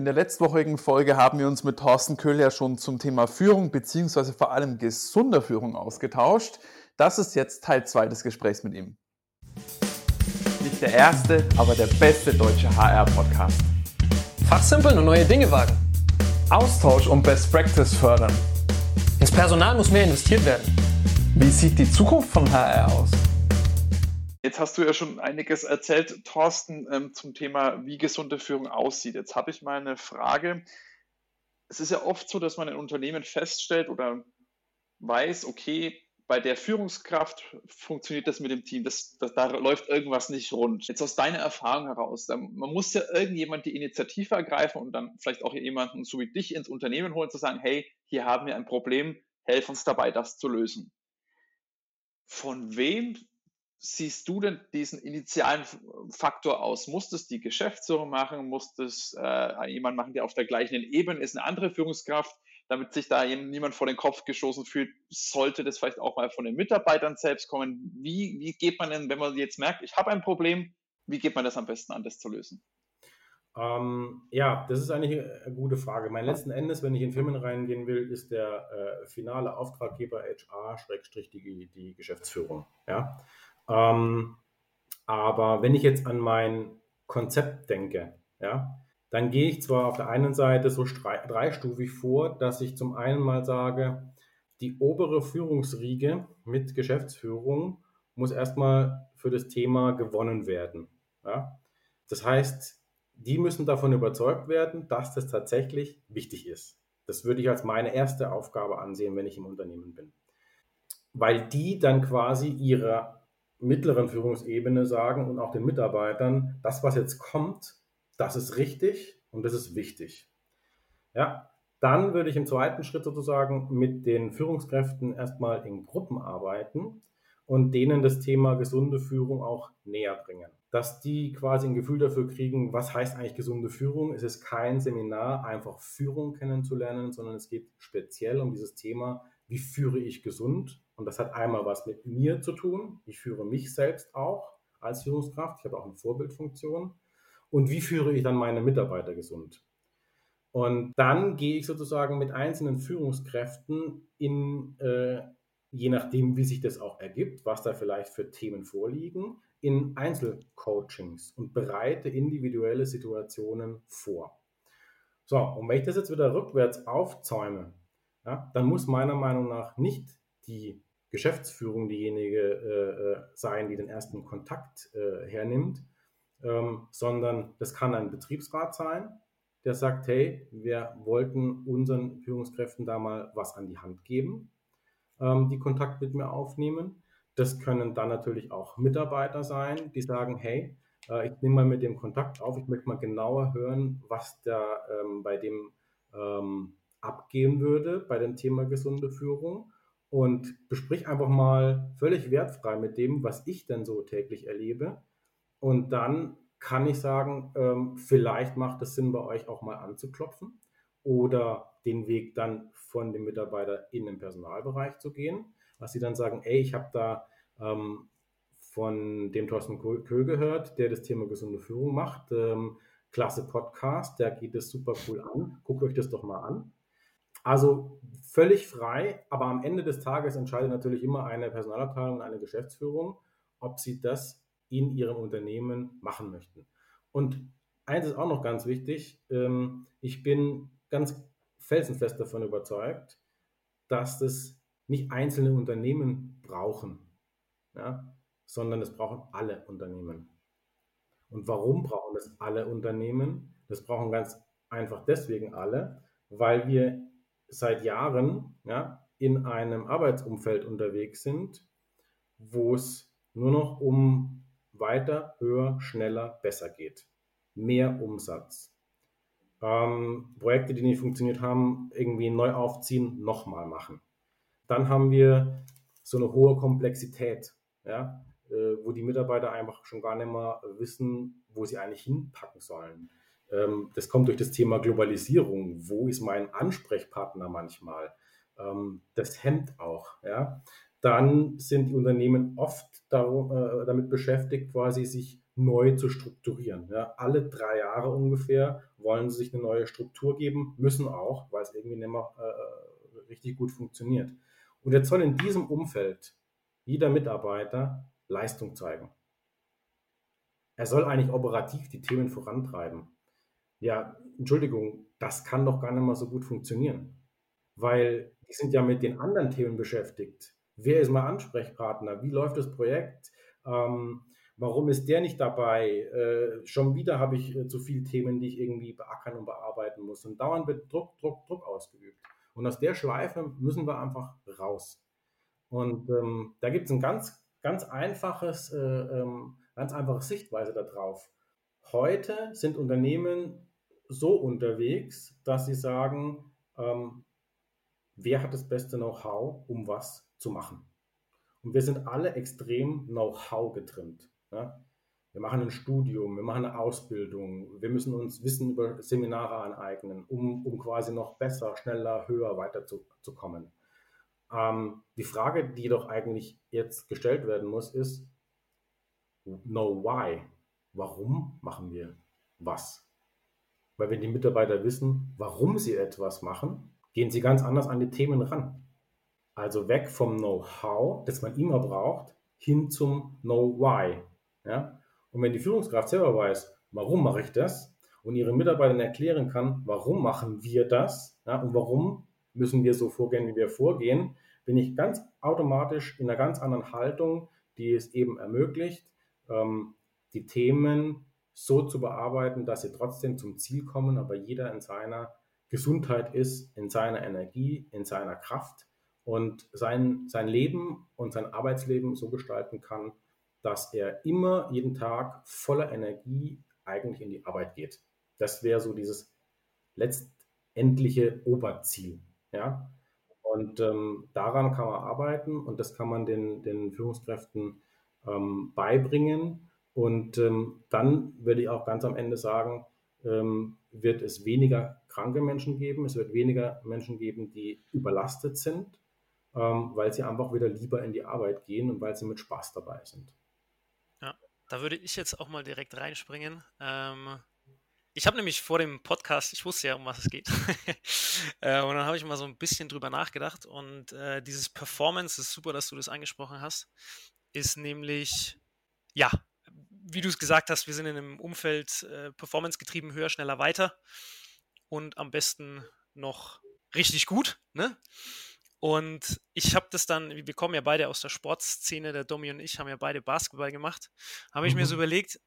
In der letztwochigen Folge haben wir uns mit Thorsten Köhler schon zum Thema Führung bzw. vor allem gesunder Führung ausgetauscht. Das ist jetzt Teil 2 des Gesprächs mit ihm. Nicht der erste, aber der beste deutsche HR-Podcast. Fachsimpeln und neue Dinge wagen. Austausch und Best Practice fördern. Ins Personal muss mehr investiert werden. Wie sieht die Zukunft von HR aus? Jetzt hast du ja schon einiges erzählt, Thorsten, zum Thema, wie gesunde Führung aussieht. Jetzt habe ich mal eine Frage. Es ist ja oft so, dass man in Unternehmen feststellt oder weiß, okay, bei der Führungskraft funktioniert das mit dem Team, da läuft irgendwas nicht rund. Jetzt aus deiner Erfahrung heraus, man muss ja irgendjemand die Initiative ergreifen und dann vielleicht auch jemanden so wie dich ins Unternehmen holen, zu sagen, hey, hier haben wir ein Problem, helf uns dabei, das zu lösen. Von wem siehst du denn diesen initialen Faktor aus? Muss das die Geschäftsführung machen? Muss das jemand machen, der auf der gleichen Ebene ist, eine andere Führungskraft, damit sich da niemand vor den Kopf gestoßen fühlt? Sollte das vielleicht auch mal von den Mitarbeitern selbst kommen? Wie geht man denn, wenn man jetzt merkt, ich habe ein Problem, wie geht man das am besten an, das zu lösen? Ja, das ist eigentlich eine gute Frage. Mein letzten Endes, wenn ich in Firmen reingehen will, ist der finale Auftraggeber HR-die Geschäftsführung. Ja. Aber wenn ich jetzt an mein Konzept denke, ja, dann gehe ich zwar auf der einen Seite so dreistufig vor, dass ich zum einen mal sage, die obere Führungsriege mit Geschäftsführung muss erstmal für das Thema gewonnen werden. Ja. Das heißt, die müssen davon überzeugt werden, dass das tatsächlich wichtig ist. Das würde ich als meine erste Aufgabe ansehen, wenn ich im Unternehmen bin. Weil die dann quasi ihre mittleren Führungsebene sagen und auch den Mitarbeitern, das, was jetzt kommt, das ist richtig und das ist wichtig. Ja, dann würde ich im zweiten Schritt sozusagen mit den Führungskräften erstmal in Gruppen arbeiten und denen das Thema gesunde Führung auch näher bringen. Dass die quasi ein Gefühl dafür kriegen, was heißt eigentlich gesunde Führung? Es ist kein Seminar, einfach Führung kennenzulernen, sondern es geht speziell um dieses Thema, wie führe ich gesund? Und das hat einmal was mit mir zu tun. Ich führe mich selbst auch als Führungskraft. Ich habe auch eine Vorbildfunktion. Und wie führe ich dann meine Mitarbeiter gesund? Und dann gehe ich sozusagen mit einzelnen Führungskräften je nachdem, wie sich das auch ergibt, was da vielleicht für Themen vorliegen, in Einzelcoachings und bereite individuelle Situationen vor. So, und wenn ich das jetzt wieder rückwärts aufzäume, ja, dann muss meiner Meinung nach nicht die Geschäftsführung diejenige sein, die den ersten Kontakt hernimmt, sondern das kann ein Betriebsrat sein, der sagt, hey, wir wollten unseren Führungskräften da mal was an die Hand geben, die Kontakt mit mir aufnehmen. Das können dann natürlich auch Mitarbeiter sein, die sagen, hey, ich nehme mal mit dem Kontakt auf, ich möchte mal genauer hören, was da bei dem abgehen würde bei dem Thema gesunde Führung und besprich einfach mal völlig wertfrei mit dem, was ich denn so täglich erlebe. Und dann kann ich sagen, vielleicht macht es Sinn, bei euch auch mal anzuklopfen oder den Weg dann von dem Mitarbeiter in den Personalbereich zu gehen, dass sie dann sagen, ey, ich habe da von dem Thorsten Köhl gehört, der das Thema gesunde Führung macht, klasse Podcast, der geht es super cool an, guckt euch das doch mal an. Also völlig frei, aber am Ende des Tages entscheidet natürlich immer eine Personalabteilung und eine Geschäftsführung, ob sie das in ihrem Unternehmen machen möchten. Und eins ist auch noch ganz wichtig, ich bin ganz felsenfest davon überzeugt, dass es nicht einzelne Unternehmen brauchen, ja, sondern es brauchen alle Unternehmen. Und warum brauchen das alle Unternehmen? Das brauchen ganz einfach deswegen alle, weil wir seit Jahren ja, in einem Arbeitsumfeld unterwegs sind, wo es nur noch um weiter, höher, schneller, besser geht. Mehr Umsatz. Projekte, die nicht funktioniert haben, irgendwie neu aufziehen, nochmal machen. Dann haben wir so eine hohe Komplexität, ja, wo die Mitarbeiter einfach schon gar nicht mehr wissen, wo sie eigentlich hinpacken sollen. Das kommt durch das Thema Globalisierung. Wo ist mein Ansprechpartner manchmal? Das hemmt auch. Ja? Dann sind die Unternehmen oft damit beschäftigt, quasi sich neu zu strukturieren. Ja, alle 3 Jahre ungefähr wollen sie sich eine neue Struktur geben, müssen auch, weil es irgendwie nicht mehr richtig gut funktioniert. Und jetzt soll in diesem Umfeld jeder Mitarbeiter Leistung zeigen. Er soll eigentlich operativ die Themen vorantreiben. Ja, Entschuldigung, das kann doch gar nicht mal so gut funktionieren, weil die sind ja mit den anderen Themen beschäftigt. Wer ist mein Ansprechpartner? Wie läuft das Projekt? Warum ist der nicht dabei? Schon wieder habe ich zu viele Themen, die ich irgendwie beackern und bearbeiten muss. Und dauernd wird Druck ausgeübt. Und aus der Schleife müssen wir einfach raus. Und da gibt es ein ganz einfache Sichtweise darauf. Heute sind Unternehmen so unterwegs, dass sie sagen, wer hat das beste Know-how, um was zu machen? Und wir sind alle extrem Know-how getrimmt. Ja? Wir machen ein Studium, wir machen eine Ausbildung, wir müssen uns Wissen über Seminare aneignen, um quasi noch besser, schneller, höher weiterzukommen. Die Frage, die doch eigentlich jetzt gestellt werden muss, ist, know why? Warum machen wir was? Weil wenn die Mitarbeiter wissen, warum sie etwas machen, gehen sie ganz anders an die Themen ran. Also weg vom Know-how, das man immer braucht, hin zum Know-why. Ja? Und wenn die Führungskraft selber weiß, warum mache ich das, und ihren Mitarbeitern erklären kann, warum machen wir das, ja, und warum müssen wir so vorgehen, wie wir vorgehen, bin ich ganz automatisch in einer ganz anderen Haltung, die es eben ermöglicht, die Themen so zu bearbeiten, dass sie trotzdem zum Ziel kommen, aber jeder in seiner Gesundheit ist, in seiner Energie, in seiner Kraft und sein Leben und sein Arbeitsleben so gestalten kann, dass er immer jeden Tag voller Energie eigentlich in die Arbeit geht. Das wäre so dieses letztendliche Oberziel. Ja? Und daran kann man arbeiten und das kann man den Führungskräften beibringen. Und dann würde ich auch ganz am Ende sagen, wird es weniger kranke Menschen geben, es wird weniger Menschen geben, die überlastet sind, weil sie einfach wieder lieber in die Arbeit gehen und weil sie mit Spaß dabei sind. Ja, da würde ich jetzt auch mal direkt reinspringen. Ich habe nämlich vor dem Podcast, ich wusste ja, um was es geht, und dann habe ich mal so ein bisschen drüber nachgedacht und dieses Performance, ist super, dass du das angesprochen hast, ist nämlich, ja, wie du es gesagt hast, wir sind in einem Umfeld performancegetrieben, höher, schneller, weiter und am besten noch richtig gut, ne? Und ich habe das dann, wir kommen ja beide aus der Sportszene, der Domi und ich haben ja beide Basketball gemacht, habe ich mir so überlegt,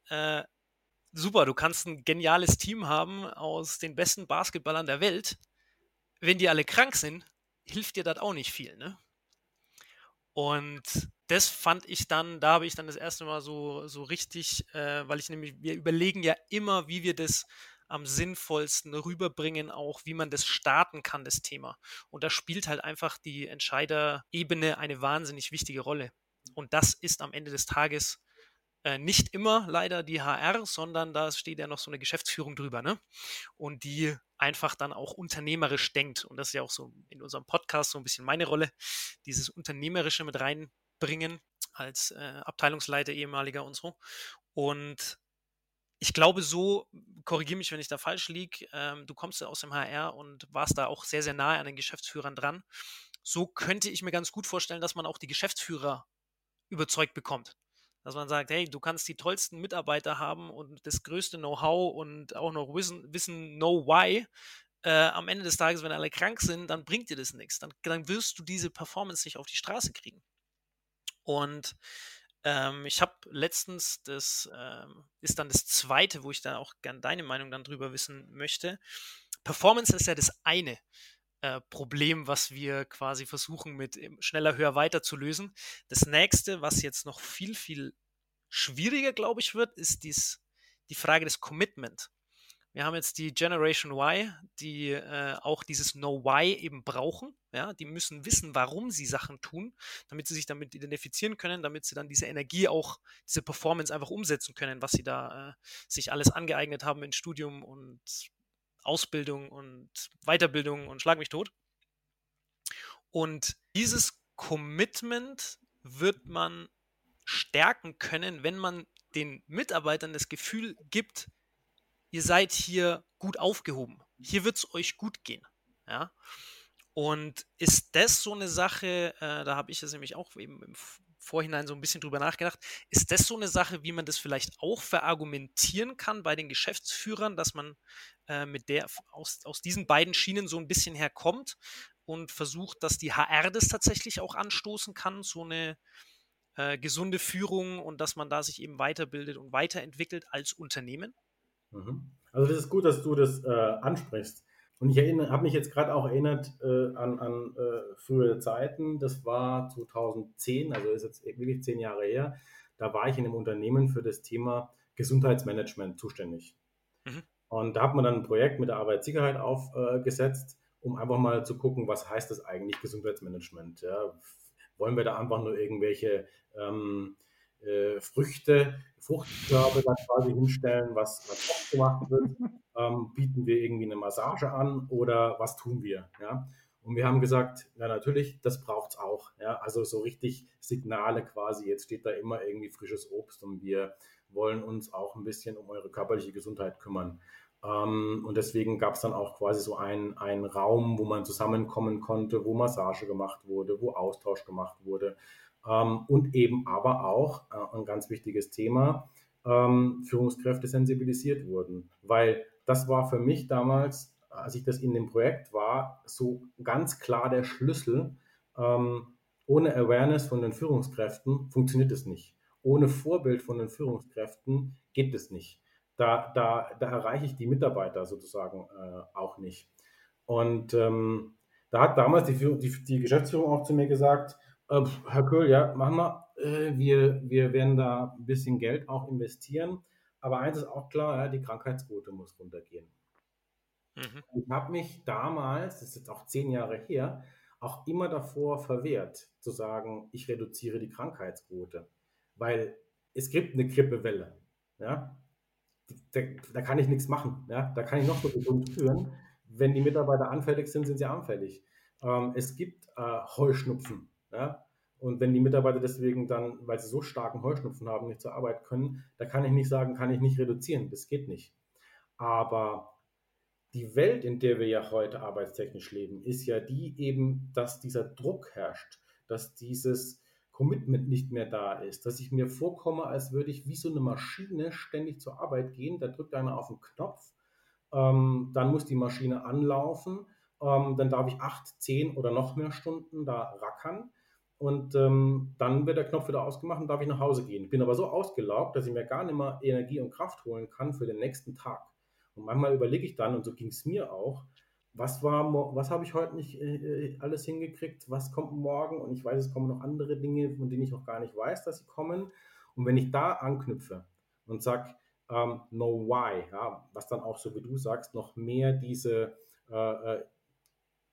super, du kannst ein geniales Team haben aus den besten Basketballern der Welt, wenn die alle krank sind, hilft dir das auch nicht viel, ne? Und das fand ich dann, da habe ich dann das erste Mal so richtig, weil ich nämlich, wir überlegen ja immer, wie wir das am sinnvollsten rüberbringen, auch wie man das starten kann, das Thema. Und da spielt halt einfach die Entscheiderebene eine wahnsinnig wichtige Rolle. Und das ist am Ende des Tages nicht immer leider die HR, sondern da steht ja noch so eine Geschäftsführung drüber, ne? Und die einfach dann auch unternehmerisch denkt. Und das ist ja auch so in unserem Podcast so ein bisschen meine Rolle, dieses Unternehmerische mit reinbringen als Abteilungsleiter, ehemaliger und so. Und ich glaube so, korrigiere mich, wenn ich da falsch liege, du kommst ja aus dem HR und warst da auch sehr, sehr nahe an den Geschäftsführern dran. So könnte ich mir ganz gut vorstellen, dass man auch die Geschäftsführer überzeugt bekommt. Dass man sagt, hey, du kannst die tollsten Mitarbeiter haben und das größte Know-how und auch noch wissen Know-why. Am Ende des Tages, wenn alle krank sind, dann bringt dir das nichts. Dann wirst du diese Performance nicht auf die Straße kriegen. Und ich habe letztens, das ist dann das Zweite, wo ich da auch gerne deine Meinung dann drüber wissen möchte. Performance ist ja das eine Problem, was wir quasi versuchen mit schneller, höher, weiter zu lösen. Das nächste, was jetzt noch viel, viel schwieriger, glaube ich, wird, ist die Frage des Commitment. Wir haben jetzt die Generation Y, die auch dieses Know-Why eben brauchen. Ja? Die müssen wissen, warum sie Sachen tun, damit sie sich damit identifizieren können, damit sie dann diese Energie auch, diese Performance einfach umsetzen können, was sie da sich alles angeeignet haben im Studium und Ausbildung und Weiterbildung und schlag mich tot. Und dieses Commitment wird man stärken können, wenn man den Mitarbeitern das Gefühl gibt, ihr seid hier gut aufgehoben, hier wird es euch gut gehen. Ja? Und ist das so eine Sache, da habe ich das nämlich auch eben im Vorhinein so ein bisschen drüber nachgedacht, ist das so eine Sache, wie man das vielleicht auch verargumentieren kann bei den Geschäftsführern, dass man mit der aus diesen beiden Schienen so ein bisschen herkommt und versucht, dass die HR das tatsächlich auch anstoßen kann, so eine gesunde Führung, und dass man da sich eben weiterbildet und weiterentwickelt als Unternehmen? Also das ist gut, dass du das ansprichst. Und ich habe mich jetzt gerade auch erinnert an frühere Zeiten. Das war 2010, also ist jetzt wirklich 10 Jahre her. Da war ich in einem Unternehmen für das Thema Gesundheitsmanagement zuständig. Mhm. Und da hat man dann ein Projekt mit der Arbeitssicherheit aufgesetzt, um einfach mal zu gucken, was heißt das eigentlich Gesundheitsmanagement? Ja? Wollen wir da einfach nur irgendwelche Fruchtkörbe dann quasi hinstellen, was oft gemacht wird? Bieten wir irgendwie eine Massage an oder was tun wir? Ja? Und wir haben gesagt, ja natürlich, das braucht es auch. Ja? Also so richtig Signale quasi, jetzt steht da immer irgendwie frisches Obst und wir wollen uns auch ein bisschen um eure körperliche Gesundheit kümmern. Und deswegen gab es dann auch quasi so einen Raum, wo man zusammenkommen konnte, wo Massage gemacht wurde, wo Austausch gemacht wurde. Und eben aber auch ein ganz wichtiges Thema, Führungskräfte sensibilisiert wurden. Weil das war für mich damals, als ich das in dem Projekt war, so ganz klar der Schlüssel. Ohne Awareness von den Führungskräften funktioniert es nicht. Ohne Vorbild von den Führungskräften geht es nicht. Da erreiche ich die Mitarbeiter sozusagen auch nicht. Und da hat damals die Geschäftsführung auch zu mir gesagt, Herr Köhl, ja, machen wir, wir werden da ein bisschen Geld auch investieren, aber eins ist auch klar, ja, die Krankheitsquote muss runtergehen. Mhm. Ich habe mich damals, das ist jetzt auch 10 Jahre her, auch immer davor verwehrt, zu sagen, ich reduziere die Krankheitsquote, weil es gibt eine Grippewelle, ja, da kann ich nichts machen. Ja? Da kann ich noch so gesund führen. Wenn die Mitarbeiter anfällig sind, sind sie anfällig. Es gibt Heuschnupfen. Ja? Und wenn die Mitarbeiter deswegen dann, weil sie so starken Heuschnupfen haben, nicht zur Arbeit können, da kann ich nicht sagen, kann ich nicht reduzieren. Das geht nicht. Aber die Welt, in der wir ja heute arbeitstechnisch leben, ist ja die eben, dass dieser Druck herrscht, dass dieses Commitment nicht mehr da ist, dass ich mir vorkomme, als würde ich wie so eine Maschine ständig zur Arbeit gehen, da drückt einer auf den Knopf, dann muss die Maschine anlaufen, dann darf ich 8, 10 oder noch mehr Stunden da rackern und dann wird der Knopf wieder ausgemacht und darf ich nach Hause gehen. Ich bin aber so ausgelaugt, dass ich mir gar nicht mehr Energie und Kraft holen kann für den nächsten Tag. Und manchmal überlege ich dann, und so ging es mir auch, was habe ich heute nicht alles hingekriegt? Was kommt morgen? Und ich weiß, es kommen noch andere Dinge, von denen ich noch gar nicht weiß, dass sie kommen. Und wenn ich da anknüpfe und sage, no why, ja, was dann auch, so wie du sagst, noch mehr diese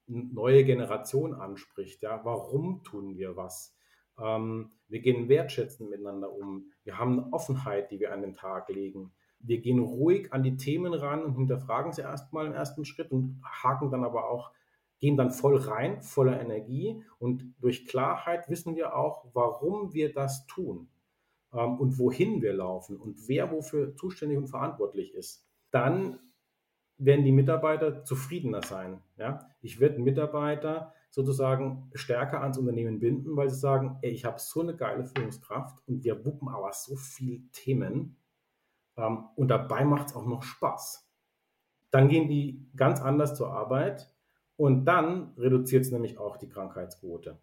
neue Generation anspricht. Ja, warum tun wir was? Wir gehen wertschätzend miteinander um. Wir haben eine Offenheit, die wir an den Tag legen. Wir gehen ruhig an die Themen ran und hinterfragen sie erstmal im ersten Schritt und haken dann aber auch, gehen dann voll rein, voller Energie. Und durch Klarheit wissen wir auch, warum wir das tun und wohin wir laufen und wer wofür zuständig und verantwortlich ist. Dann werden die Mitarbeiter zufriedener sein. Ja? Ich werde Mitarbeiter sozusagen stärker ans Unternehmen binden, weil sie sagen, ey, ich habe so eine geile Führungskraft und wir wuppen aber so viele Themen. Und dabei macht es auch noch Spaß. Dann gehen die ganz anders zur Arbeit und dann reduziert es nämlich auch die Krankheitsquote.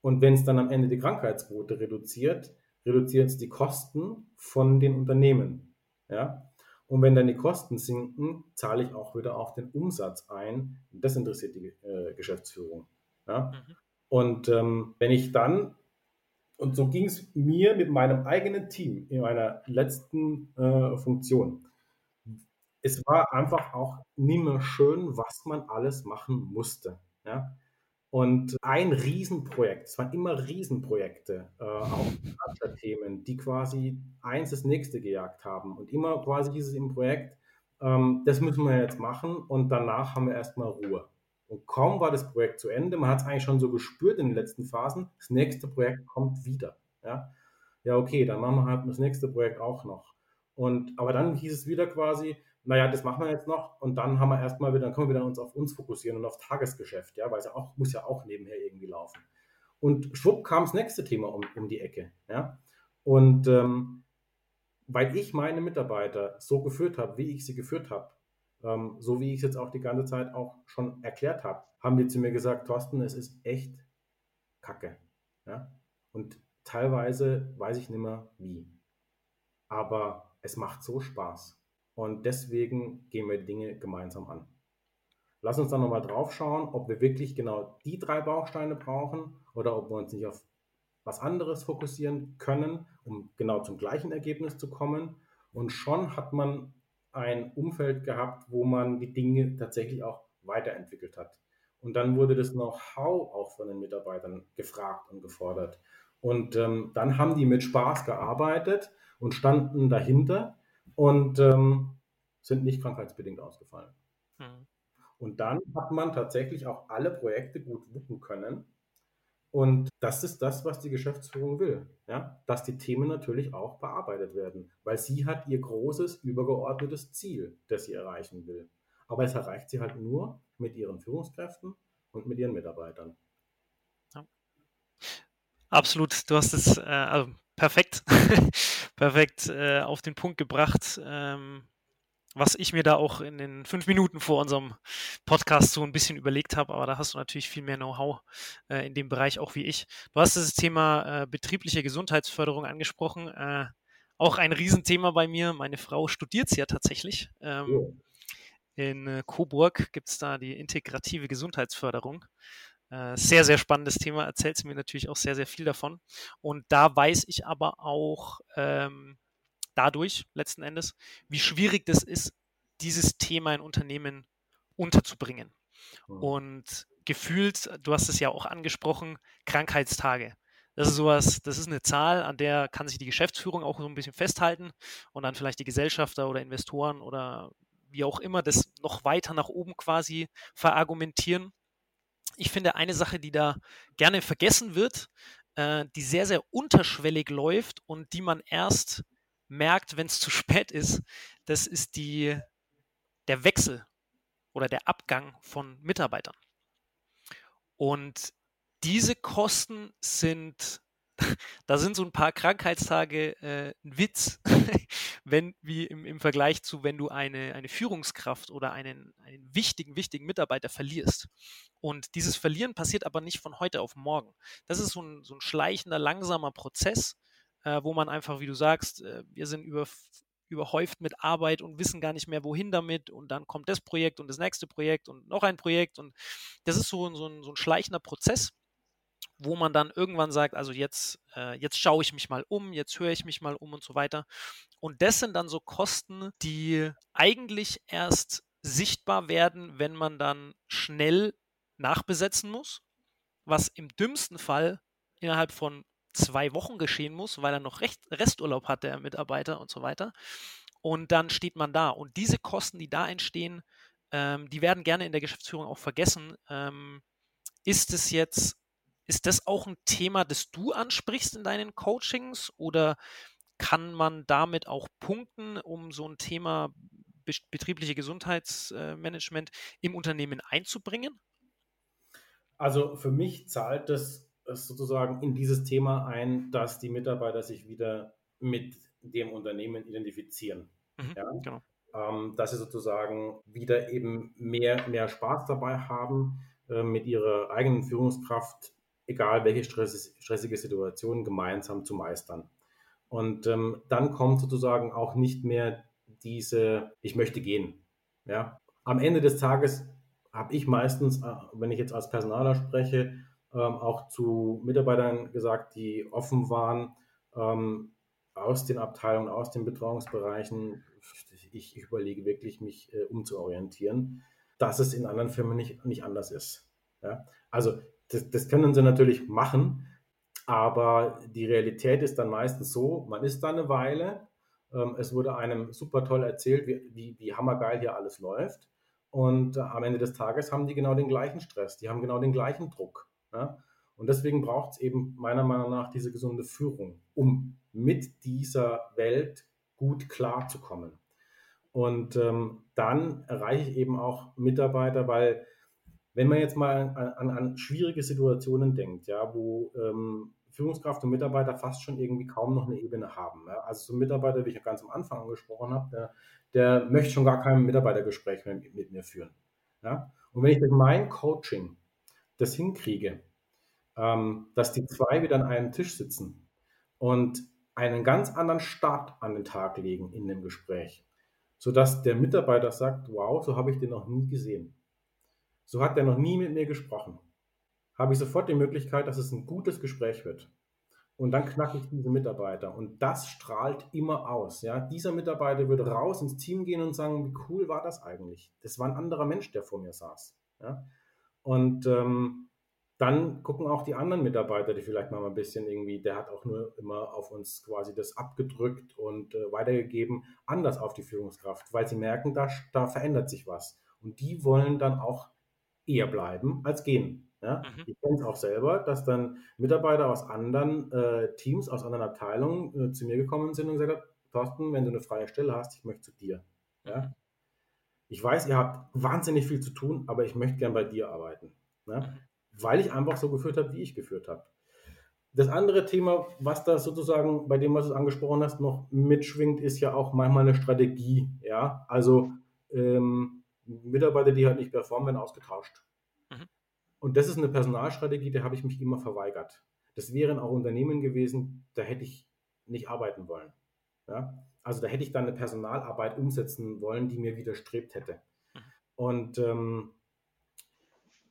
Und wenn es dann am Ende die Krankheitsquote reduziert, reduziert es die Kosten von den Unternehmen. Ja? Und wenn dann die Kosten sinken, zahle ich auch wieder auf den Umsatz ein. Und das interessiert die Geschäftsführung. Ja? Mhm. Und wenn ich dann... Und so ging es mir mit meinem eigenen Team in meiner letzten Funktion. Es war einfach auch nicht mehr schön, was man alles machen musste. Ja? Und ein Riesenprojekt, es waren immer Riesenprojekte, auch Themen, die quasi eins das nächste gejagt haben. Und immer quasi hieß es im Projekt, das müssen wir jetzt machen und danach haben wir erstmal Ruhe. Und kaum war das Projekt zu Ende, man hat es eigentlich schon so gespürt in den letzten Phasen, das nächste Projekt kommt wieder. Ja? ja okay, dann machen wir halt das nächste Projekt auch noch. Aber dann hieß es wieder quasi, naja, das machen wir jetzt noch und dann haben wir erstmal wieder, dann können wir wieder uns auf uns fokussieren und auf Tagesgeschäft, ja, weil es ja auch, muss ja auch nebenher irgendwie laufen. Und schwupp kam das nächste Thema um die Ecke, ja. Und weil ich meine Mitarbeiter so geführt habe, wie ich sie geführt habe, so wie ich es jetzt auch die ganze Zeit auch schon erklärt habe, haben die zu mir gesagt, Thorsten, es ist echt Kacke, ja. Und teilweise weiß ich nicht mehr wie. Aber es macht so Spaß. Und deswegen gehen wir Dinge gemeinsam an. Lass uns dann nochmal drauf schauen, ob wir wirklich genau die 3 Bausteine brauchen oder ob wir uns nicht auf was anderes fokussieren können, um genau zum gleichen Ergebnis zu kommen. Und schon hat man ein Umfeld gehabt, wo man die Dinge tatsächlich auch weiterentwickelt hat. Und dann wurde das Know-how auch von den Mitarbeitern gefragt und gefordert. Und dann haben die mit Spaß gearbeitet und standen dahinter und sind nicht krankheitsbedingt ausgefallen. Hm. Und dann hat man tatsächlich auch alle Projekte gut wuppen können. Und das ist das, was die Geschäftsführung will, ja? Dass die Themen natürlich auch bearbeitet werden, weil sie hat ihr großes, übergeordnetes Ziel, das sie erreichen will. Aber es erreicht sie halt nur mit ihren Führungskräften und mit ihren Mitarbeitern. Ja. Absolut, du hast es perfekt auf den Punkt gebracht, was ich mir da auch in den 5 Minuten vor unserem Podcast so ein bisschen überlegt habe, aber da hast du natürlich viel mehr Know-how in dem Bereich, auch wie ich. Du hast das Thema betriebliche Gesundheitsförderung angesprochen, auch ein Riesenthema bei mir. Meine Frau studiert es ja tatsächlich. In Coburg gibt es da die integrative Gesundheitsförderung. Sehr, sehr spannendes Thema, erzählst du mir natürlich auch sehr, sehr viel davon. Und da weiß ich aber auch dadurch letzten Endes, wie schwierig das ist, dieses Thema in Unternehmen unterzubringen. Und gefühlt, du hast es ja auch angesprochen, Krankheitstage. Das ist sowas, das ist eine Zahl, an der kann sich die Geschäftsführung auch so ein bisschen festhalten und dann vielleicht die Gesellschafter oder Investoren oder wie auch immer das noch weiter nach oben quasi verargumentieren. Ich finde, eine Sache, die da gerne vergessen wird, die sehr, sehr unterschwellig läuft und die man erst merkt, wenn es zu spät ist, das ist der Wechsel oder der Abgang von Mitarbeitern. Und diese Kosten sind, da sind so ein paar Krankheitstage ein Witz, wie im Vergleich zu, wenn du eine Führungskraft oder einen wichtigen Mitarbeiter verlierst. Und dieses Verlieren passiert aber nicht von heute auf morgen. Das ist so ein schleichender, langsamer Prozess, wo man einfach, wie du sagst, wir sind überhäuft mit Arbeit und wissen gar nicht mehr, wohin damit. Und dann kommt das Projekt und das nächste Projekt und noch ein Projekt. Und das ist so ein schleichender Prozess, wo man dann irgendwann sagt, also jetzt schaue ich mich mal um, jetzt höre ich mich mal um und so weiter. Und das sind dann so Kosten, die eigentlich erst sichtbar werden, wenn man dann schnell nachbesetzen muss, was im dümmsten Fall innerhalb von 2 Wochen geschehen muss, weil er noch Resturlaub hat, der Mitarbeiter und so weiter. Und dann steht man da. Und diese Kosten, die da entstehen, die werden gerne in der Geschäftsführung auch vergessen. Ist das auch ein Thema, das du ansprichst in deinen Coachings? Oder kann man damit auch punkten, um so ein Thema betriebliche Gesundheitsmanagement im Unternehmen einzubringen? Also für mich zahlt das sozusagen in dieses Thema ein, dass die Mitarbeiter sich wieder mit dem Unternehmen identifizieren. Mhm, ja? Genau. Dass sie sozusagen wieder eben mehr Spaß dabei haben, mit ihrer eigenen Führungskraft, egal welche stressige Situation, gemeinsam zu meistern. Und dann kommt sozusagen auch nicht mehr diese, ich möchte gehen. Ja? Am Ende des Tages habe ich meistens, wenn ich jetzt als Personaler spreche, auch zu Mitarbeitern gesagt, die offen waren, aus den Abteilungen, aus den Betreuungsbereichen, ich überlege wirklich, mich umzuorientieren, dass es in anderen Firmen nicht anders ist. Ja? Also das können sie natürlich machen, aber die Realität ist dann meistens so, man ist da eine Weile, es wurde einem super toll erzählt, wie hammergeil hier alles läuft. Und am Ende des Tages haben die genau den gleichen Stress, die haben genau den gleichen Druck. Ja? Und deswegen braucht es eben meiner Meinung nach diese gesunde Führung, um mit dieser Welt gut klarzukommen. Und dann erreiche ich eben auch Mitarbeiter, weil wenn man jetzt mal an schwierige Situationen denkt, ja, wo Führungskraft und Mitarbeiter fast schon irgendwie kaum noch eine Ebene haben. Ja. Also so ein Mitarbeiter, wie ich ja ganz am Anfang angesprochen habe, der möchte schon gar kein Mitarbeitergespräch mehr mit mir führen. Ja. Und wenn ich durch mein Coaching das hinkriege, dass die zwei wieder an einem Tisch sitzen und einen ganz anderen Start an den Tag legen in dem Gespräch, sodass der Mitarbeiter sagt, wow, so habe ich den noch nie gesehen. So hat der noch nie mit mir gesprochen. Habe ich sofort die Möglichkeit, dass es ein gutes Gespräch wird. Und dann knacke ich diese Mitarbeiter. Und das strahlt immer aus. Ja? Dieser Mitarbeiter würde raus ins Team gehen und sagen, wie cool war das eigentlich? Das war ein anderer Mensch, der vor mir saß. Ja? Und dann gucken auch die anderen Mitarbeiter, die vielleicht mal ein bisschen irgendwie, der hat auch nur immer auf uns quasi das abgedrückt und weitergegeben, anders auf die Führungskraft, weil sie merken, da verändert sich was. Und die wollen dann auch eher bleiben als gehen. Ja? Mhm. Ich kenne es auch selber, dass dann Mitarbeiter aus anderen Teams, aus anderen Abteilungen zu mir gekommen sind und gesagt haben, Thorsten, wenn du eine freie Stelle hast, ich möchte zu dir. Ja? Ich weiß, ihr habt wahnsinnig viel zu tun, aber ich möchte gern bei dir arbeiten. Ja? Weil ich einfach so geführt habe, wie ich geführt habe. Das andere Thema, was da sozusagen bei dem, was du angesprochen hast, noch mitschwingt, ist ja auch manchmal eine Strategie. Ja? Also Mitarbeiter, die halt nicht performen, werden ausgetauscht. Mhm. Und das ist eine Personalstrategie, der habe ich mich immer verweigert. Das wären auch Unternehmen gewesen, da hätte ich nicht arbeiten wollen. Ja? Also da hätte ich dann eine Personalarbeit umsetzen wollen, die mir widerstrebt hätte. Mhm. Und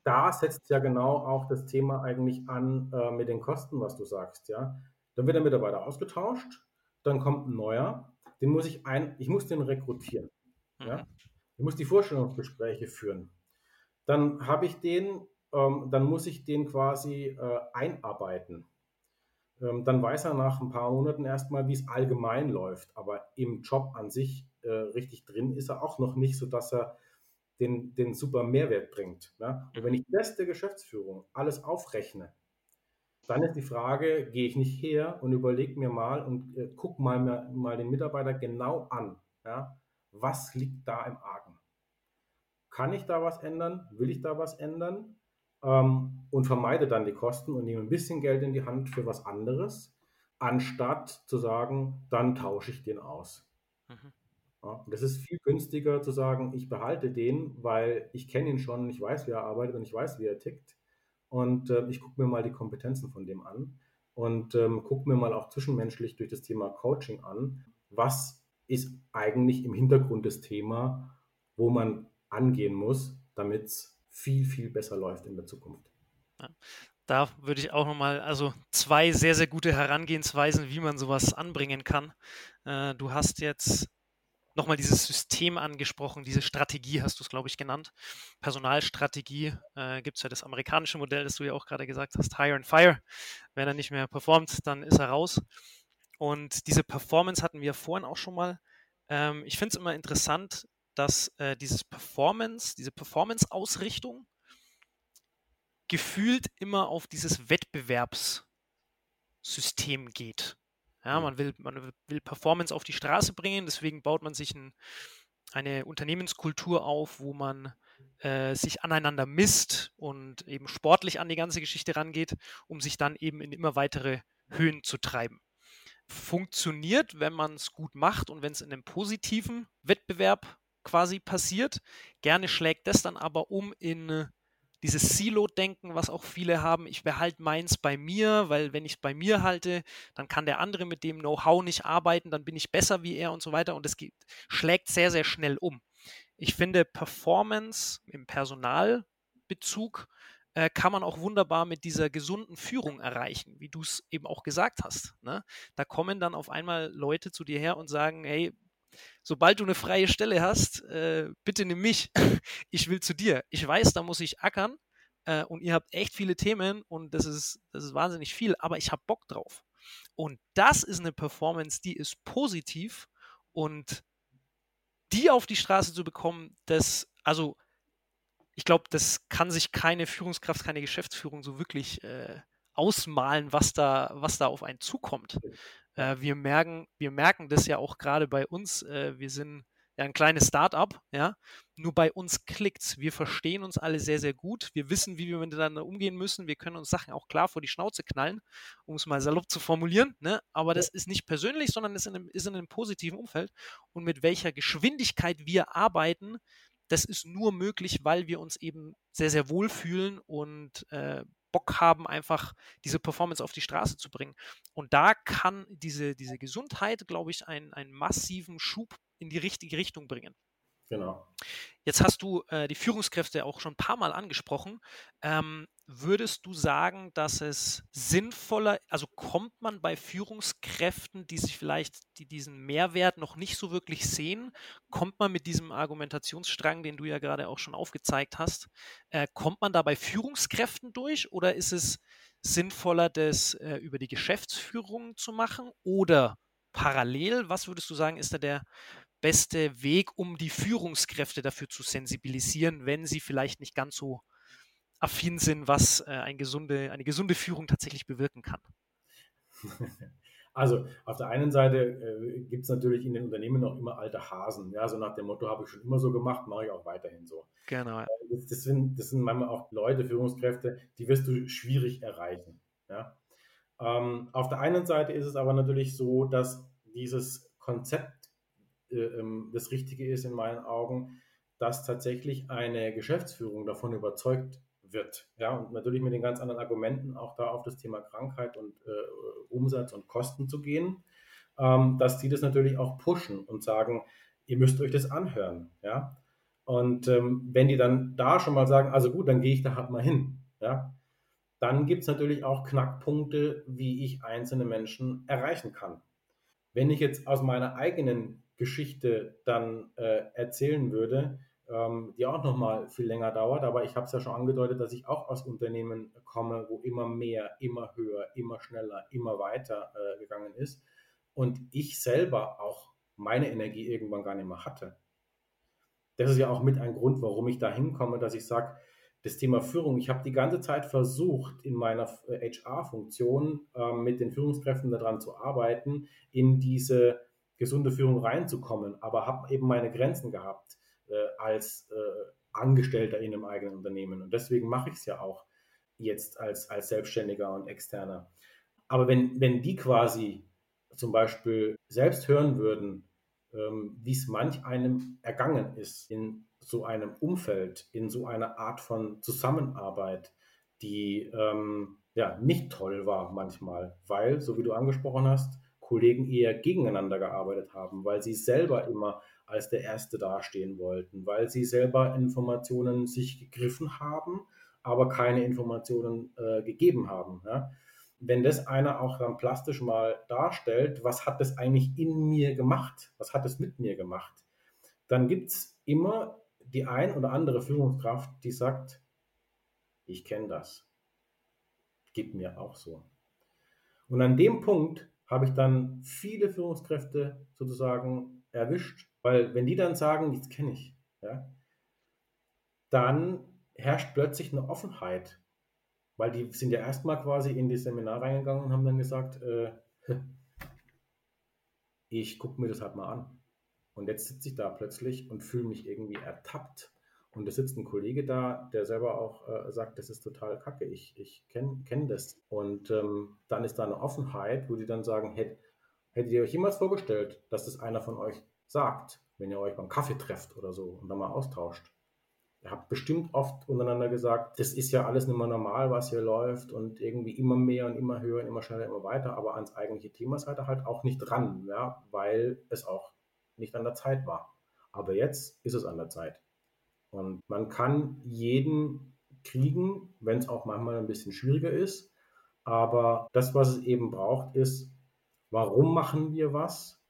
da setzt ja genau auch das Thema eigentlich an mit den Kosten, was du sagst. Ja? Dann wird der Mitarbeiter ausgetauscht, dann kommt ein neuer, ich muss den rekrutieren. Mhm. Ja? Ich muss die Vorstellungsgespräche führen. Dann habe ich den, dann muss ich den quasi einarbeiten. Dann weiß er nach ein paar Monaten erstmal, wie es allgemein läuft. Aber im Job an sich richtig drin ist er auch noch nicht, sodass er den super Mehrwert bringt. Ne? Und wenn ich das der Geschäftsführung alles aufrechne, dann ist die Frage, gehe ich nicht her und überlege mir mal und gucke mal den Mitarbeiter genau an. Ja? Was liegt da im Argen? Kann ich da was ändern? Will ich da was ändern? Und vermeide dann die Kosten und nehme ein bisschen Geld in die Hand für was anderes, anstatt zu sagen, dann tausche ich den aus. Mhm. Ja, das ist viel günstiger zu sagen, ich behalte den, weil ich kenne ihn schon, ich weiß, wie er arbeitet und ich weiß, wie er tickt. Und ich gucke mir mal die Kompetenzen von dem an und gucke mir mal auch zwischenmenschlich durch das Thema Coaching an, was ist eigentlich im Hintergrund das Thema, wo man angehen muss, damit es viel, viel besser läuft in der Zukunft. Ja, da würde ich auch nochmal, also zwei sehr, sehr gute Herangehensweisen, wie man sowas anbringen kann. Du hast jetzt nochmal dieses System angesprochen, diese Strategie hast du es, glaube ich, genannt. Personalstrategie, gibt es ja das amerikanische Modell, das du ja auch gerade gesagt hast, Hire and Fire. Wenn er nicht mehr performt, dann ist er raus. Und diese Performance hatten wir vorhin auch schon mal. Ich finde es immer interessant, dass diese Performance-Ausrichtung gefühlt immer auf dieses Wettbewerbssystem geht. Ja, man will Performance auf die Straße bringen, deswegen baut man sich eine Unternehmenskultur auf, wo man sich aneinander misst und eben sportlich an die ganze Geschichte rangeht, um sich dann eben in immer weitere Höhen zu treiben. Funktioniert, wenn man es gut macht und wenn es in einem positiven Wettbewerb quasi passiert. Gerne schlägt das dann aber um in dieses Silo-Denken, was auch viele haben. Ich behalte meins bei mir, weil wenn ich es bei mir halte, dann kann der andere mit dem Know-how nicht arbeiten, dann bin ich besser wie er und so weiter. Und es schlägt sehr, sehr schnell um. Ich finde, Performance im Personalbezug kann man auch wunderbar mit dieser gesunden Führung erreichen, wie du es eben auch gesagt hast. Ne? Da kommen dann auf einmal Leute zu dir her und sagen, hey, sobald du eine freie Stelle hast, bitte nimm mich, ich will zu dir. Ich weiß, da muss ich ackern und ihr habt echt viele Themen und das ist wahnsinnig viel, aber ich habe Bock drauf. Und das ist eine Performance, die ist positiv und die auf die Straße zu bekommen, ich glaube, das kann sich keine Führungskraft, keine Geschäftsführung so wirklich ausmalen, was da auf einen zukommt. Wir merken das ja auch gerade bei uns. Wir sind ja ein kleines Start-up, ja. Nur bei uns klickt's. Wir verstehen uns alle sehr, sehr gut. Wir wissen, wie wir miteinander umgehen müssen. Wir können uns Sachen auch klar vor die Schnauze knallen, um es mal salopp zu formulieren, ne? Aber das ist nicht persönlich, sondern ist in einem positiven Umfeld. Und mit welcher Geschwindigkeit wir arbeiten, das ist nur möglich, weil wir uns eben sehr, sehr wohl fühlen und Bock haben, einfach diese Performance auf die Straße zu bringen. Und da kann diese Gesundheit, glaube ich, einen massiven Schub in die richtige Richtung bringen. Genau. Jetzt hast du die Führungskräfte auch schon ein paar Mal angesprochen. Würdest du sagen, dass es sinnvoller, also kommt man bei Führungskräften, die diesen Mehrwert noch nicht so wirklich sehen, kommt man mit diesem Argumentationsstrang, den du ja gerade auch schon aufgezeigt hast, kommt man da bei Führungskräften durch, oder ist es sinnvoller, das über die Geschäftsführung zu machen oder parallel? Was würdest du sagen, ist da der beste Weg, um die Führungskräfte dafür zu sensibilisieren, wenn sie vielleicht nicht ganz so affin sind, was eine gesunde Führung tatsächlich bewirken kann? Also auf der einen Seite gibt es natürlich in den Unternehmen noch immer alte Hasen, ja, so nach dem Motto, habe ich schon immer so gemacht, mache ich auch weiterhin so. Genau. Ja. Das sind manchmal auch Leute, Führungskräfte, die wirst du schwierig erreichen. Ja. Auf der einen Seite ist es aber natürlich so, dass dieses Konzept das Richtige ist in meinen Augen, dass tatsächlich eine Geschäftsführung davon überzeugt wird. Ja, und natürlich mit den ganz anderen Argumenten auch da auf das Thema Krankheit und Umsatz und Kosten zu gehen, dass die das natürlich auch pushen und sagen, ihr müsst euch das anhören. Ja? Und wenn die dann da schon mal sagen, also gut, dann gehe ich da halt mal hin. Ja? Dann gibt es natürlich auch Knackpunkte, wie ich einzelne Menschen erreichen kann. Wenn ich jetzt aus meiner eigenen Geschichte dann erzählen würde, die auch nochmal viel länger dauert, aber ich habe es ja schon angedeutet, dass ich auch aus Unternehmen komme, wo immer mehr, immer höher, immer schneller, immer weiter gegangen ist und ich selber auch meine Energie irgendwann gar nicht mehr hatte. Das ist ja auch mit ein Grund, warum ich da hinkomme, dass ich sage, das Thema Führung, ich habe die ganze Zeit versucht, in meiner HR-Funktion mit den Führungskräften daran zu arbeiten, in diese gesunde Führung reinzukommen, aber habe eben meine Grenzen gehabt als Angestellter in einem eigenen Unternehmen. Und deswegen mache ich es ja auch jetzt als Selbstständiger und Externer. Aber wenn die quasi zum Beispiel selbst hören würden, wie es manch einem ergangen ist in so einem Umfeld, in so einer Art von Zusammenarbeit, die nicht toll war manchmal, weil, so wie du angesprochen hast, Kollegen eher gegeneinander gearbeitet haben, weil sie selber immer als der Erste dastehen wollten, weil sie selber Informationen sich gegriffen haben, aber keine Informationen gegeben haben. Ja? Wenn das einer auch dann plastisch mal darstellt, was hat das eigentlich in mir gemacht? Was hat es mit mir gemacht? Dann gibt es immer die ein oder andere Führungskraft, die sagt, ich kenne das, gib mir auch so. Und an dem Punkt habe ich dann viele Führungskräfte sozusagen erwischt, weil wenn die dann sagen, das kenne ich, ja, dann herrscht plötzlich eine Offenheit, weil die sind ja erstmal quasi in das Seminar reingegangen und haben dann gesagt, ich gucke mir das halt mal an. Und jetzt sitze ich da plötzlich und fühle mich irgendwie ertappt. Und da sitzt ein Kollege da, der selber auch sagt, das ist total kacke, ich kenne das. Und dann ist da eine Offenheit, wo die dann sagen, hättet ihr euch jemals vorgestellt, dass das einer von euch sagt, wenn ihr euch beim Kaffee trefft oder so und dann mal austauscht? Ihr habt bestimmt oft untereinander gesagt, das ist ja alles nicht mehr normal, was hier läuft und irgendwie immer mehr und immer höher und immer schneller, immer weiter, aber ans eigentliche Thema seid ihr halt auch nicht dran, ja, weil es auch nicht an der Zeit war. Aber jetzt ist es an der Zeit. Und man kann jeden kriegen, wenn es auch manchmal ein bisschen schwieriger ist. Aber das, was es eben braucht, ist, warum machen wir was?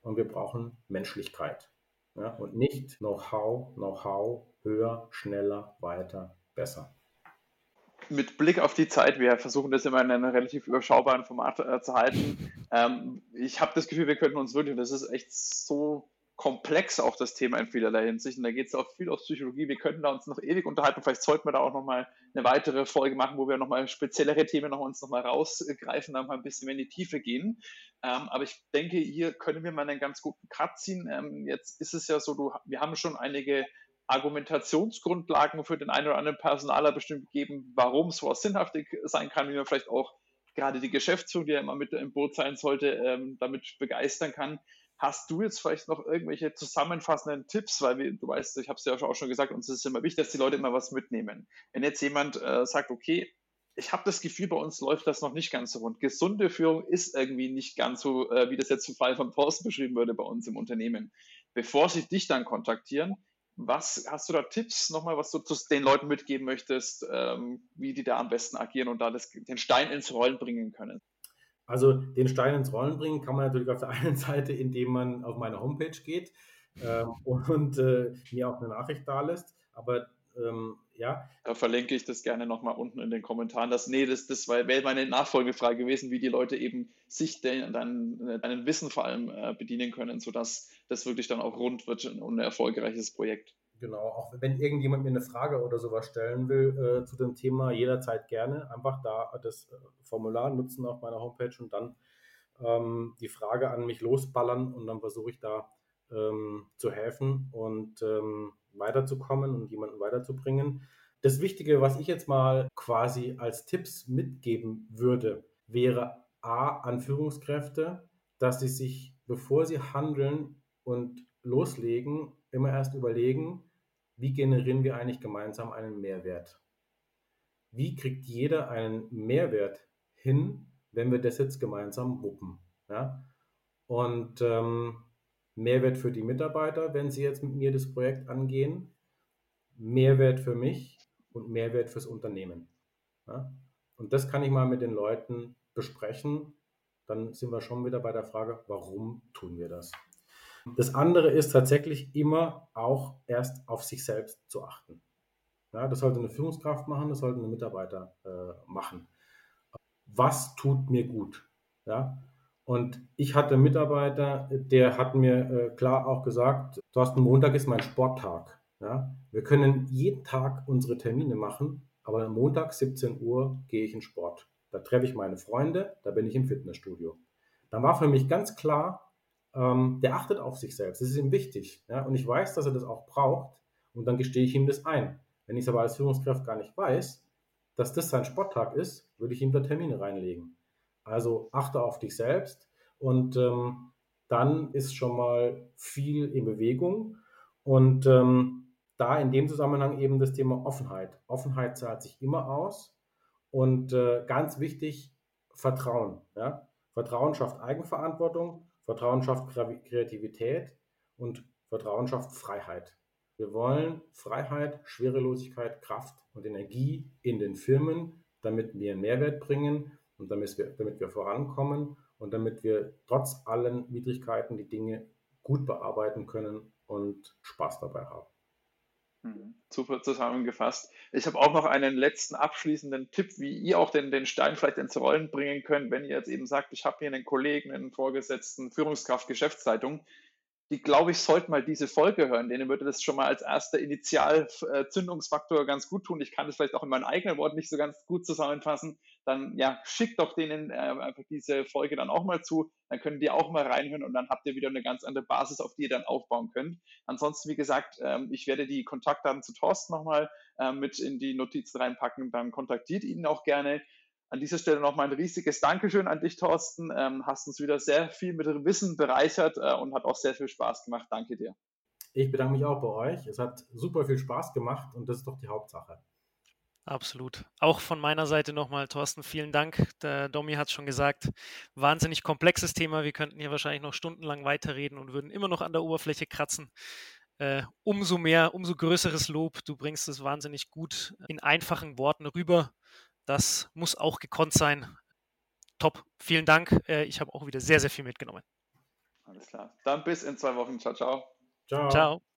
Und wir brauchen Menschlichkeit. Ja? Und nicht Know-how, höher, schneller, weiter, besser. Mit Blick auf die Zeit, wir versuchen das immer in einem relativ überschaubaren Format zu halten. Ich habe das Gefühl, wir könnten uns wirklich, und das ist echt so komplex auch das Thema in vielerlei Hinsicht und da geht es auch viel auf Psychologie. Wir könnten da uns noch ewig unterhalten, vielleicht sollten wir da auch nochmal eine weitere Folge machen, wo wir nochmal speziellere Themen nochmal rausgreifen, da mal ein bisschen mehr in die Tiefe gehen. Aber ich denke, hier können wir mal einen ganz guten Cut ziehen. Jetzt ist es ja so, wir haben schon einige Argumentationsgrundlagen für den einen oder anderen Personaler bestimmt gegeben, warum sowas sinnhaftig sein kann, wie man vielleicht auch gerade die Geschäftsführung, die ja immer mit im Boot sein sollte, damit begeistern kann. Hast du jetzt vielleicht noch irgendwelche zusammenfassenden Tipps? Weil du weißt, ich habe es ja auch schon gesagt, uns ist es immer wichtig, dass die Leute immer was mitnehmen. Wenn jetzt jemand sagt, okay, ich habe das Gefühl, bei uns läuft das noch nicht ganz so rund. Gesunde Führung ist irgendwie nicht ganz so, wie das jetzt im Fall von Thorsten beschrieben würde, bei uns im Unternehmen. Bevor sie dich dann kontaktieren, was hast du da Tipps nochmal, was du den Leuten mitgeben möchtest, wie die da am besten agieren und da den Stein ins Rollen bringen können? Also den Stein ins Rollen bringen kann man natürlich auf der einen Seite, indem man auf meine Homepage geht und mir auch eine Nachricht da lässt. Aber ja. Da verlinke ich das gerne nochmal unten in den Kommentaren. Das wäre meine Nachfolgefrage gewesen, wie die Leute eben sich deinen Wissen vor allem bedienen können, sodass das wirklich dann auch rund wird und ein erfolgreiches Projekt. Genau, auch wenn irgendjemand mir eine Frage oder sowas stellen will zu dem Thema, jederzeit gerne. Einfach da das Formular nutzen auf meiner Homepage und dann die Frage an mich losballern und dann versuche ich da zu helfen und weiterzukommen und jemanden weiterzubringen. Das Wichtige, was ich jetzt mal quasi als Tipps mitgeben würde, wäre A, an Führungskräfte, dass sie sich, bevor sie handeln und loslegen, immer erst überlegen, wie generieren wir eigentlich gemeinsam einen Mehrwert? Wie kriegt jeder einen Mehrwert hin, wenn wir das jetzt gemeinsam wuppen? Ja? Und Mehrwert für die Mitarbeiter, wenn sie jetzt mit mir das Projekt angehen, Mehrwert für mich und Mehrwert fürs Unternehmen. Ja? Und das kann ich mal mit den Leuten besprechen. Dann sind wir schon wieder bei der Frage, warum tun wir das? Das andere ist tatsächlich immer auch erst auf sich selbst zu achten. Ja, das sollte eine Führungskraft machen, das sollten Mitarbeiter machen. Was tut mir gut? Ja? Und ich hatte einen Mitarbeiter, der hat mir klar auch gesagt, Thorsten, Montag ist mein Sporttag. Ja? Wir können jeden Tag unsere Termine machen, aber Montag 17 Uhr gehe ich in Sport. Da treffe ich meine Freunde, da bin ich im Fitnessstudio. Dann war für mich ganz klar, der achtet auf sich selbst, das ist ihm wichtig. Ja? Und ich weiß, dass er das auch braucht und dann gestehe ich ihm das ein. Wenn ich es aber als Führungskraft gar nicht weiß, dass das sein Sporttag ist, würde ich ihm da Termine reinlegen. Also achte auf dich selbst und dann ist schon mal viel in Bewegung. Und da in dem Zusammenhang eben das Thema Offenheit. Offenheit zahlt sich immer aus und ganz wichtig, Vertrauen. Ja? Vertrauen schafft Eigenverantwortung. Vertrauen schafft Kreativität und Vertrauen schafft Freiheit. Wir wollen Freiheit, Schwerelosigkeit, Kraft und Energie in den Firmen, damit wir einen Mehrwert bringen und damit wir vorankommen und damit wir trotz allen Widrigkeiten die Dinge gut bearbeiten können und Spaß dabei haben. Super zusammengefasst. Ich habe auch noch einen letzten abschließenden Tipp, wie ihr auch den Stein vielleicht ins Rollen bringen könnt, wenn ihr jetzt eben sagt, ich habe hier einen Kollegen, einen Vorgesetzten, Führungskraft, Geschäftsleitung, die, glaube ich, sollten mal diese Folge hören. Denen würde das schon mal als erster Initialzündungsfaktor ganz gut tun. Ich kann das vielleicht auch in meinen eigenen Worten nicht so ganz gut zusammenfassen. Dann ja, schickt doch denen einfach diese Folge dann auch mal zu. Dann können die auch mal reinhören und dann habt ihr wieder eine ganz andere Basis, auf die ihr dann aufbauen könnt. Ansonsten, wie gesagt, ich werde die Kontaktdaten zu Thorsten nochmal mit in die Notizen reinpacken. Dann kontaktiert ihn auch gerne. An dieser Stelle nochmal ein riesiges Dankeschön an dich, Thorsten. Hast uns wieder sehr viel mit Wissen bereichert und hat auch sehr viel Spaß gemacht. Danke dir. Ich bedanke mich auch bei euch. Es hat super viel Spaß gemacht und das ist doch die Hauptsache. Absolut. Auch von meiner Seite nochmal, Thorsten, vielen Dank. Der Domi hat es schon gesagt, wahnsinnig komplexes Thema. Wir könnten hier wahrscheinlich noch stundenlang weiterreden und würden immer noch an der Oberfläche kratzen. Umso mehr, umso größeres Lob. Du bringst es wahnsinnig gut in einfachen Worten rüber. Das muss auch gekonnt sein. Top. Vielen Dank. Ich habe auch wieder sehr, sehr viel mitgenommen. Alles klar. Dann bis in 2 Wochen. Ciao, ciao. Ciao. Ciao.